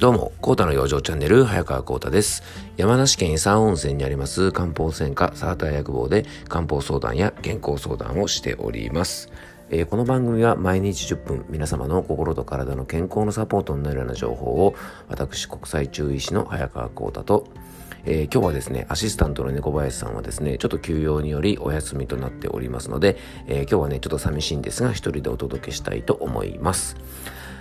どうも、コータの養生チャンネル、早川コータです。山梨県伊佐温泉にあります漢方専科サーター薬房で漢方相談や健康相談をしております。この番組は毎日10分、皆様の心と体の健康のサポートになるような情報を、私、国際中医師の早川コータと、今日はですね、アシスタントの猫林さんはですね、ちょっと休養によりお休みとなっておりますので、今日はね、ちょっと寂しいんですが、一人でお届けしたいと思います。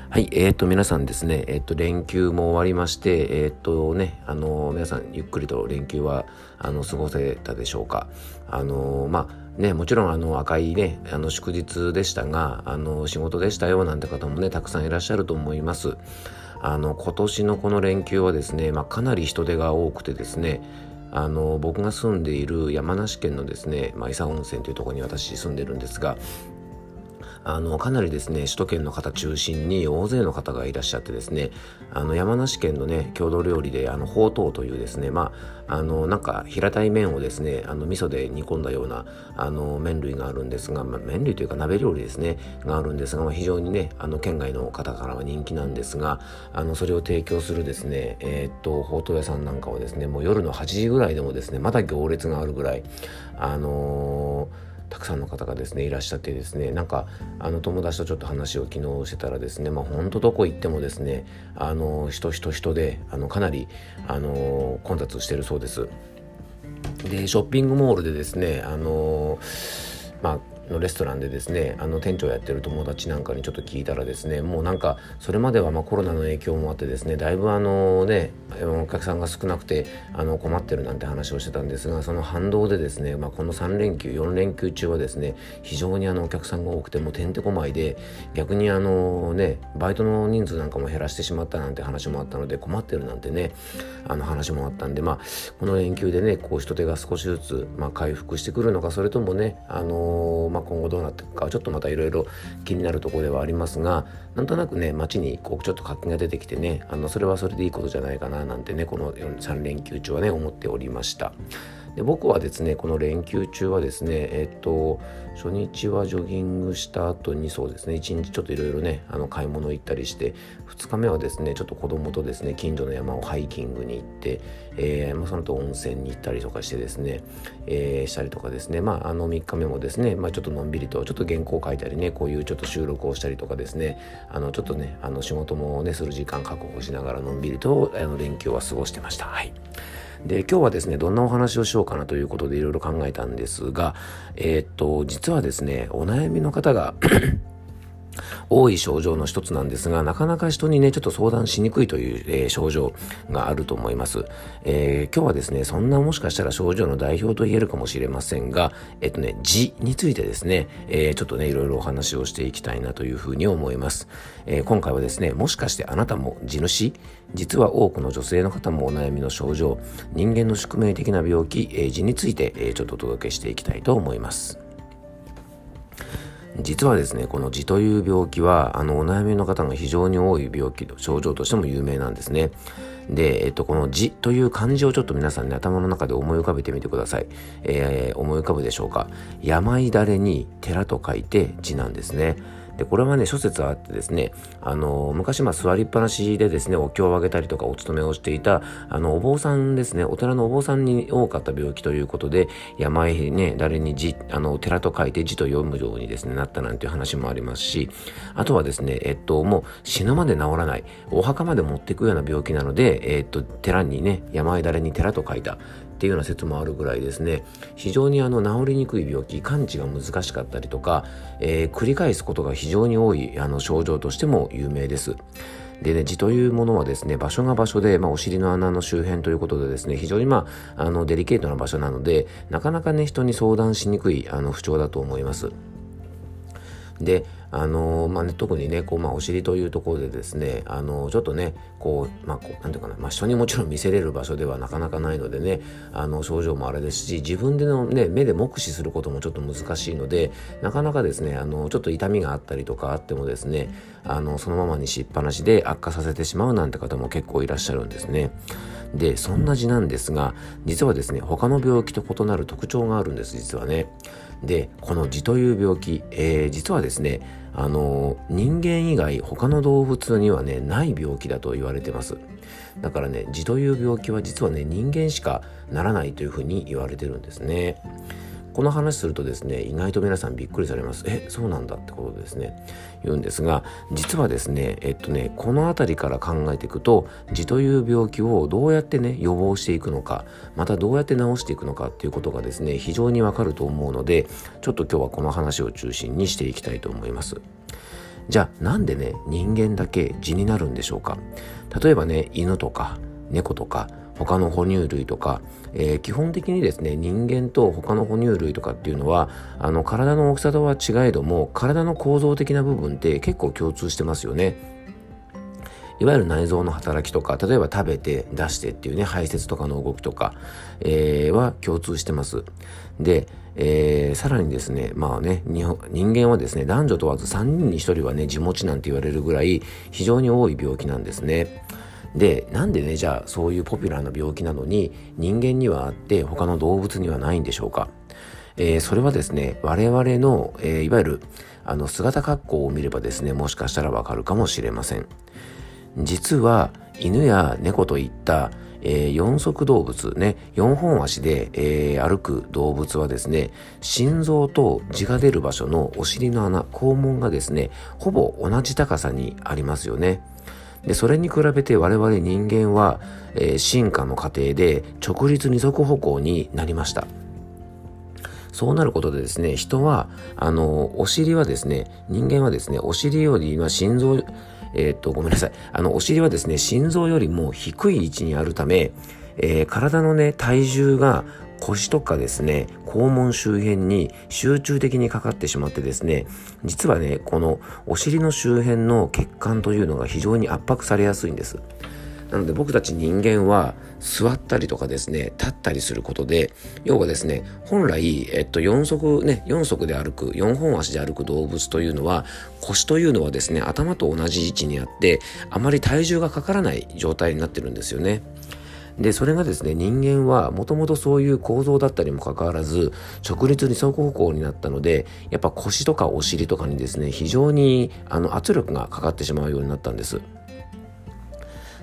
はい、皆さんですね、連休も終わりまして、皆さんゆっくりと連休は、過ごせたでしょうか。もちろん赤いね、祝日でしたが、仕事でしたよなんて方もね、たくさんいらっしゃると思います。今年のこの連休はですね、かなり人出が多くてですね、僕が住んでいる山梨県のですね、伊佐温泉というところに私住んでるんですが、かなりですね、首都圏の方中心に大勢の方がいらっしゃってですね、山梨県のね、郷土料理でほうとうというですね、なんか平たい麺をですね、味噌で煮込んだような麺類があるんですが、麺類というか鍋料理ですねがあるんですが、非常にね、県外の方からは人気なんですが、それを提供するですね、ほうとう屋さんなんかはですね、もう夜の8時ぐらいでもですね、まだ行列があるぐらいたくさんの方がですねいらっしゃってですね、なんか友達とちょっと話を昨日してたらですね、ほんとどこ行ってもですね人でかなり混雑してるそうです。でショッピングモールでですねのレストランでですね店長やってる友達なんかにちょっと聞いたらですね、もうなんかそれまではコロナの影響もあってですね、だいぶお客さんが少なくて困ってるなんて話をしてたんですが、その反動でですね、この3連休4連休中はですね、非常にお客さんが多くて、もうてんてこまいで、逆にバイトの人数なんかも減らしてしまったなんて話もあったので、困ってるなんてね話もあったんで、この連休でね、こう人手が少しずつ回復してくるのか、それともね今後どうなっていくか、ちょっとまたいろいろ気になるところではありますが、なんとなくね、街にこうちょっと活気が出てきてね、それはそれでいいことじゃないかななんてね、この3連休中はね思っておりました。で僕はですね、この連休中はですね、初日はジョギングした後にそうですね、1日ちょっといろいろね買い物行ったりして、2日目はですねちょっと子供とですね近所の山をハイキングに行って、その後温泉に行ったりとかしてですね、したりとかですね、3日目もですね、ちょっとのんびりとちょっと原稿を書いたりね、こういうちょっと収録をしたりとかですね、ちょっとね仕事もねする時間確保しながらのんびりと連休は過ごしてました。はい。で今日はですね、どんなお話をしようかなということでいろいろ考えたんですが、実はですね、お悩みの方が多い症状の一つなんですが、なかなか人にねちょっと相談しにくいという、症状があると思います。今日はですね、そんなもしかしたら症状の代表と言えるかもしれませんが、痔についてですね、ちょっとねいろいろお話をしていきたいなというふうに思います。今回はですね、もしかしてあなたも痔主？実は多くの女性の方もお悩みの症状、人間の宿命的な病気、痔について、ちょっとお届けしていきたいと思います。実はですね、この痔という病気はお悩みの方が非常に多い病気、症状としても有名なんですね。で、この痔という漢字をちょっと皆さんね頭の中で思い浮かべてみてください。思い浮かぶでしょうか。病だれに寺と書いて痔なんですね。でこれはね諸説あってですね、昔座りっぱなしでですねお経をあげたりとかお勤めをしていたお坊さんですね、お寺のお坊さんに多かった病気ということで、病ね誰に痔寺と書いて痔と読むようにですねなったなんていう話もありますし、あとはですねもう死ぬまで治らない、お墓まで持っていくような病気なので、寺にね病だれに寺と書いたっていうような説もあるぐらいですね、非常に治りにくい病気、完治が難しかったりとか、繰り返すことが非常に多い症状としても有名です。でね、痔というものはですね、場所が場所で、お尻の穴の周辺ということでですね、非常にデリケートな場所なので、なかなかね人に相談しにくい不調だと思います。で特にねこう、お尻というところでですねちょっとねこうなんていうかな、人にもちろん見せれる場所ではなかなかないのでね症状もあれですし、自分でのね目で目視することもちょっと難しいので、なかなかですねちょっと痛みがあったりとかあってもですねそのままにしっぱなしで悪化させてしまうなんて方も結構いらっしゃるんですね。でそんな痔なんですが、実はですね他の病気と異なる特徴があるんです、実はね。でこの痔という病気、実はですね人間以外他の動物にはねない病気だと言われてます。だからね、痔という病気は実はね人間しかならないというふうに言われてるんですね。この話するとですね、意外と皆さんびっくりされます。そうなんだってことですね、言うんですが、実はですね、このあたりから考えていくと、痔という病気をどうやってね、予防していくのか、またどうやって治していくのかっていうことがですね、非常にわかると思うので、ちょっと今日はこの話を中心にしていきたいと思います。じゃあ、なんでね、人間だけ痔になるんでしょうか。例えばね、犬とか猫とか、他の哺乳類とか、基本的にですね、人間と他の哺乳類とかっていうのは体の大きさとは違えども、体の構造的な部分って結構共通してますよね。いわゆる内臓の働きとか、例えば食べて出してっていうね、排泄とかの動きとか、は共通してます。で、さらにですね、人間はですね、男女問わず3人に1人はね、痔持ちなんて言われるぐらい非常に多い病気なんですね。で、なんでね、じゃあそういうポピュラーな病気なのに人間にはあって他の動物にはないんでしょうか。それはですね、我々の、いわゆる姿格好を見ればですね、もしかしたらわかるかもしれません。実は犬や猫といった、四足動物ね、4本足で、歩く動物はですね、心臓と痔が出る場所のお尻の穴、肛門がですね、ほぼ同じ高さにありますよね。で、それに比べて我々人間は、進化の過程で直立二足歩行になりました。そうなることでですね、人はお尻はですね、人間はですね、お尻よりは心臓、お尻はですね、心臓よりも低い位置にあるため、体のね、体重が腰とかですね、肛門周辺に集中的にかかってしまってですね、実はね、このお尻の周辺の血管というのが非常に圧迫されやすいんです。なので僕たち人間は座ったりとかですね、立ったりすることで、要はですね、本来、4足で歩く、4本足で歩く動物というのは、腰というのはですね、頭と同じ位置にあって、あまり体重がかからない状態になってるんですよね。で、それがですね、人間はもともとそういう構造だったにもかかわらず、直立二足歩行になったので、やっぱ腰とかお尻とかにですね、非常に圧力がかかってしまうようになったんです。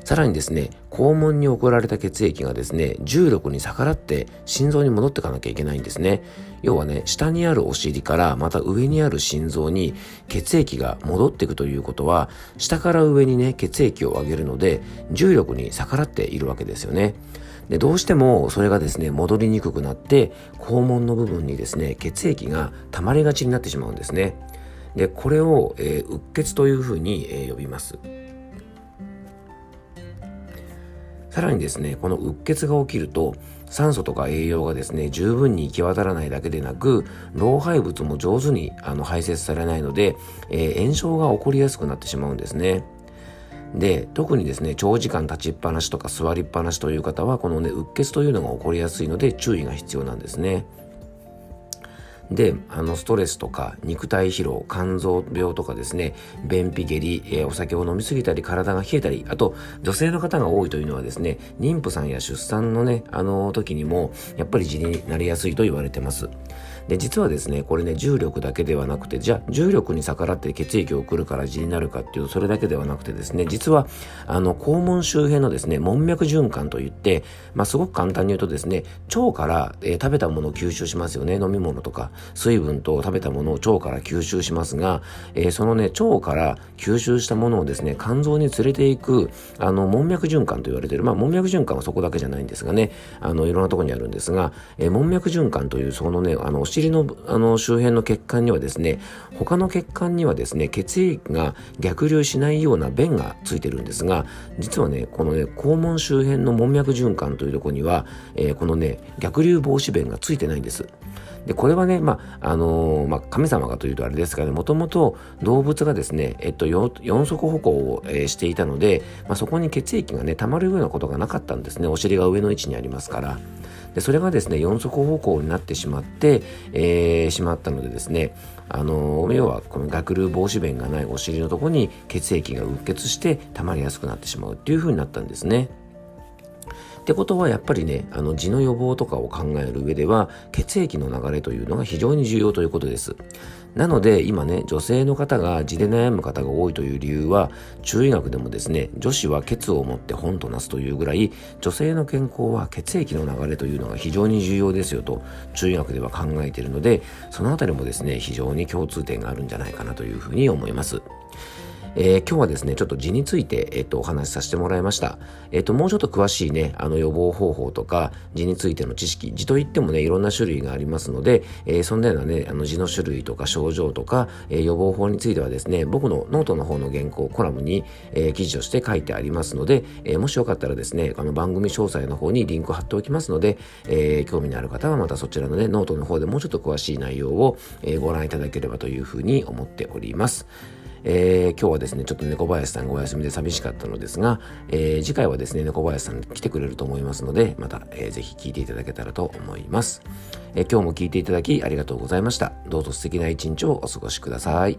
さらにですね、肛門に送られた血液がですね、重力に逆らって心臓に戻っていかなきゃいけないんですね。要はね、下にあるお尻からまた上にある心臓に血液が戻っていくということは、下から上にね、血液を上げるので、重力に逆らっているわけですよね。で、どうしてもそれがですね、戻りにくくなって、肛門の部分にですね、血液が溜まりがちになってしまうんですね。で、これを、うっ血というふうに、呼びます。さらにですね、このうっ血が起きると、酸素とか栄養がですね、十分に行き渡らないだけでなく、老廃物も上手に排泄されないので、炎症が起こりやすくなってしまうんですね。で、特にですね、長時間立ちっぱなしとか座りっぱなしという方は、このね、うっ血というのが起こりやすいので注意が必要なんですね。で、ストレスとか肉体疲労、肝臓病とかですね、便秘、下痢、お酒を飲みすぎたり、体が冷えたり、あと女性の方が多いというのはですね、妊婦さんや出産のね、時にもやっぱり痔になりやすいと言われてます。で、実はですね、これね、重力だけではなくて、じゃあ重力に逆らって血液を送るから痔になるかっていうと、それだけではなくてですね、実は肛門周辺のですね、門脈循環といって、すごく簡単に言うとですね、腸から、食べたものを吸収しますよね。飲み物とか水分と食べたものを腸から吸収しますが、そのね、腸から吸収したものをですね、肝臓に連れていく門脈循環と言われている、門脈循環はそこだけじゃないんですがね、いろんなところにあるんですが、門脈循環という、そのね、お尻の周辺の血管にはですね、他の血管にはですね、血液が逆流しないような弁がついてるんですが、実はね、このね、肛門周辺の門脈循環というところには、このね、逆流防止弁がついてないんです。で、これはね、神様がというとあれですからね、もともと動物がですね、四足歩行を、していたので、そこに血液がね、溜まるようなことがなかったんですね。お尻が上の位置にありますから。で、それがですね、四足歩行になってしまって、しまったのでですね、要はこの逆流防止弁がないお尻のところに血液がうっ血して溜まりやすくなってしまうっていう風になったんですね。ってことはやっぱりね、痔の予防とかを考える上では血液の流れというのが非常に重要ということです。なので今ね、女性の方が痔で悩む方が多いという理由は、中医学でもですね、女子は血をもって本となすというぐらい、女性の健康は血液の流れというのが非常に重要ですよと中医学では考えているので、そのあたりもですね、非常に共通点があるんじゃないかなというふうに思います。今日はですね、ちょっと痔について、お話しさせてもらいました。もうちょっと詳しいね、予防方法とか、痔についての知識、痔といってもね、いろんな種類がありますので、そんなようなね、痔の種類とか症状とか、予防法についてはですね、僕のノートの方の原稿、コラムに、記事として書いてありますので、もしよかったらですね、番組詳細の方にリンク貼っておきますので、興味のある方はまたそちらのね、ノートの方でもうちょっと詳しい内容を、ご覧いただければというふうに思っております。今日はですね、ちょっと猫林さんがお休みで寂しかったのですが、次回はですね、猫林さん来てくれると思いますので、また、ぜひ聞いていただけたらと思います。今日も聞いていただきありがとうございました。どうぞ素敵な一日をお過ごしください。